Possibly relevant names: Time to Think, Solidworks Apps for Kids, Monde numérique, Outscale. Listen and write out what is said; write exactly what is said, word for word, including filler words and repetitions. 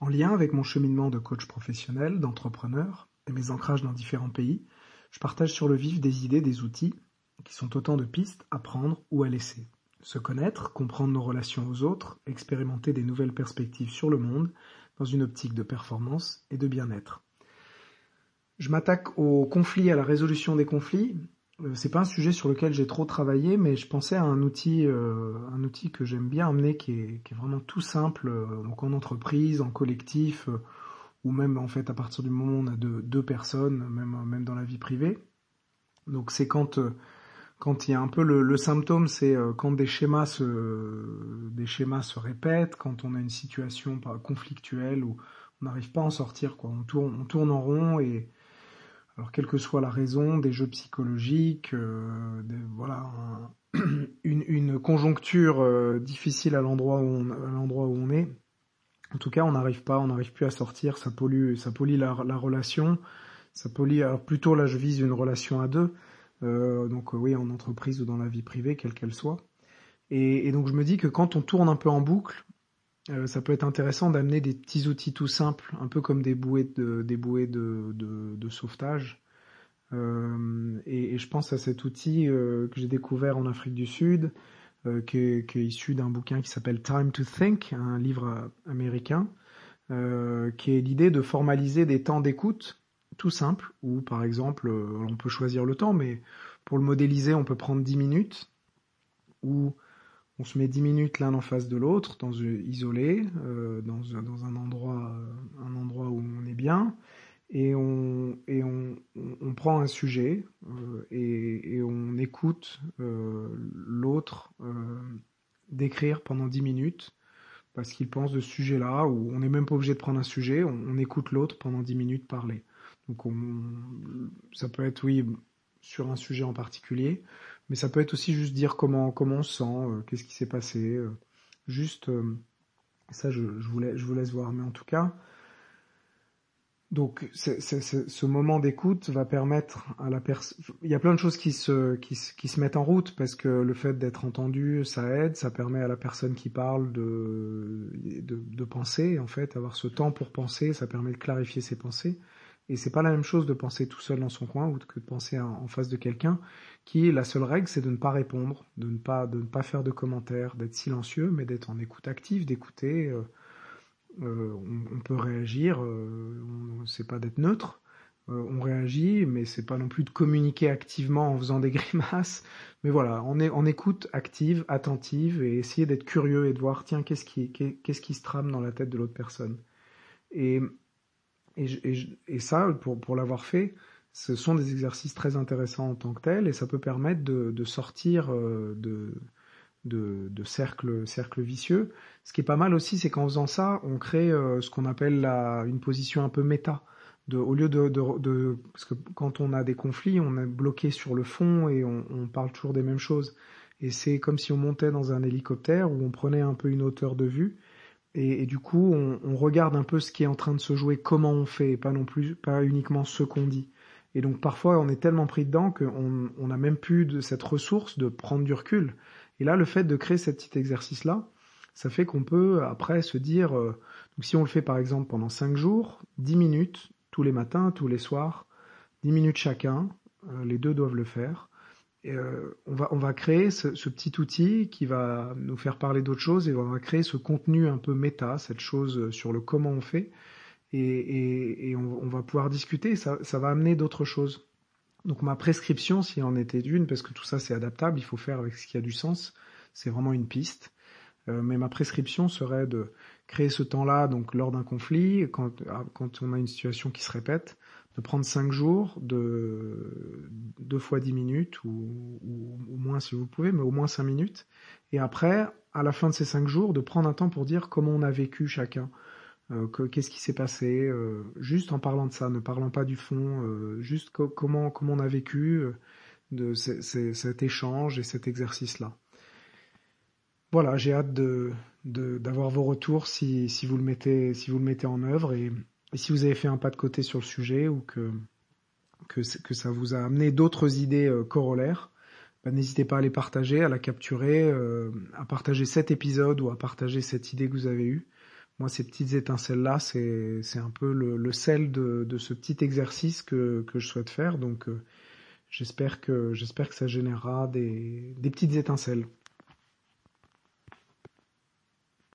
En lien avec mon cheminement de coach professionnel, d'entrepreneur et mes ancrages dans différents pays, je partage sur le vif des idées, des outils qui sont autant de pistes à prendre ou à laisser. Se connaître, comprendre nos relations aux autres, expérimenter des nouvelles perspectives sur le monde dans une optique de performance et de bien-être. Je m'attaque aux conflits, à la résolution des conflits. C'est pas un sujet sur lequel j'ai trop travaillé, mais je pensais à un outil, euh, un outil que j'aime bien amener, qui est, qui est vraiment tout simple, euh, donc en entreprise, en collectif, euh, ou même en fait à partir du moment où on a deux, deux personnes, même, même dans la vie privée. Donc c'est quand, euh, quand il y a un peu le, le symptôme, c'est euh, quand des schémas se, euh, des schémas se répètent, quand on a une situation pas, conflictuelle où on n'arrive pas à en sortir, quoi. On tourne, on tourne en rond et alors, quelle que soit la raison, des jeux psychologiques, euh, des, voilà, un, une, une conjoncture euh, difficile à l'endroit où on, à l'endroit où on est. En tout cas, on n'arrive pas, on n'arrive plus à sortir. Ça pollue, ça pollue la, la relation. Ça pollue. Alors plutôt là, je vise une relation à deux. Euh, donc euh, oui, en entreprise ou dans la vie privée, quelle qu'elle soit. Et, et donc je me dis que quand on tourne un peu en boucle, Euh, ça peut être intéressant d'amener des petits outils tout simples, un peu comme des bouées de, des bouées de, de, de sauvetage. Euh, et, et je pense à cet outil euh, que j'ai découvert en Afrique du Sud, euh, qui, est, qui est issu d'un bouquin qui s'appelle Time to Think, un livre américain, euh, qui est l'idée de formaliser des temps d'écoute tout simples, où par exemple, on peut choisir le temps, mais pour le modéliser, on peut prendre dix minutes, ou on se met dix minutes l'un en face de l'autre, dans une, isolé, euh, dans, dans un endroit, euh, un endroit où on est bien, et on, et on, on prend un sujet euh, et, et on écoute euh, l'autre euh, décrire pendant dix minutes parce qu'il pense de ce sujet-là, où on n'est même pas obligé de prendre un sujet, on, on écoute l'autre pendant dix minutes parler. Donc on, ça peut être, oui, sur un sujet en particulier, mais ça peut être aussi juste dire comment, comment on sent, euh, qu'est-ce qui s'est passé, euh, juste, euh, ça je, je, vous la, je vous laisse voir, mais en tout cas, donc c'est, c'est, c'est, ce moment d'écoute va permettre à la personne, il y a plein de choses qui se, qui, qui se mettent en route, parce que le fait d'être entendu, ça aide, ça permet à la personne qui parle de, de, de penser, en fait, avoir ce temps pour penser, ça permet de clarifier ses pensées. Et c'est pas la même chose de penser tout seul dans son coin ou que de penser en face de quelqu'un qui, la seule règle, c'est de ne pas répondre, de ne pas, de ne pas faire de commentaires, d'être silencieux, mais d'être en écoute active, d'écouter. Euh, euh, on, on peut réagir, euh, on, c'est pas d'être neutre. Euh, on réagit, mais c'est pas non plus de communiquer activement en faisant des grimaces. Mais voilà, on est en écoute active, attentive, et essayer d'être curieux et de voir, tiens, qu'est-ce qui, qu'est-ce qui se trame dans la tête de l'autre personne. Et... Et, je, et, je, et ça, pour, pour l'avoir fait, ce sont des exercices très intéressants en tant que tels, et ça peut permettre de, de sortir de, de, de cercles, cercles vicieux. Ce qui est pas mal aussi, c'est qu'en faisant ça, on crée ce qu'on appelle la, une position un peu méta. De, au lieu de, de, de... Parce que quand on a des conflits, on est bloqué sur le fond et on, on parle toujours des mêmes choses. Et c'est comme si on montait dans un hélicoptère où on prenait un peu une hauteur de vue. Et, et du coup, on, on regarde un peu ce qui est en train de se jouer, comment on fait, et pas non plus, pas uniquement ce qu'on dit. Et donc parfois, on est tellement pris dedans qu'on on a même plus de cette ressource de prendre du recul. Et là, le fait de créer cet petit exercice-là, ça fait qu'on peut après se dire, euh, donc si on le fait par exemple pendant cinq jours, dix minutes, tous les matins, tous les soirs, dix minutes chacun, euh, les deux doivent le faire. Et euh, on va, on va créer ce, ce petit outil qui va nous faire parler d'autres choses et on va créer ce contenu un peu méta, cette chose sur le comment on fait et, et, et on, on va pouvoir discuter, ça, ça va amener d'autres choses. Donc ma prescription, s'il en était une, parce que tout ça c'est adaptable, il faut faire avec ce qui a du sens, c'est vraiment une piste, euh, mais ma prescription serait de créer ce temps-là, donc lors d'un conflit, quand, quand on a une situation qui se répète, de prendre cinq jours, de deux fois dix minutes, ou, ou, ou moins si vous pouvez, mais au moins cinq minutes. Et après, à la fin de ces cinq jours, de prendre un temps pour dire comment on a vécu chacun, euh, que, qu'est-ce qui s'est passé, euh, juste en parlant de ça, ne parlant pas du fond, euh, juste co- comment, comment on a vécu euh, de c- c- cet échange et cet exercice-là. Voilà, j'ai hâte de, de, d'avoir vos retours si, si, vous le mettez, si vous le mettez en œuvre et... Et si vous avez fait un pas de côté sur le sujet ou que, que, que ça vous a amené d'autres idées euh, corollaires, ben, n'hésitez pas à les partager, à la capturer, euh, à partager cet épisode ou à partager cette idée que vous avez eue. Moi, ces petites étincelles-là, c'est, c'est un peu le, le sel de, de ce petit exercice que, que je souhaite faire. Donc, euh, j'espère que, j'espère que ça générera des, des petites étincelles.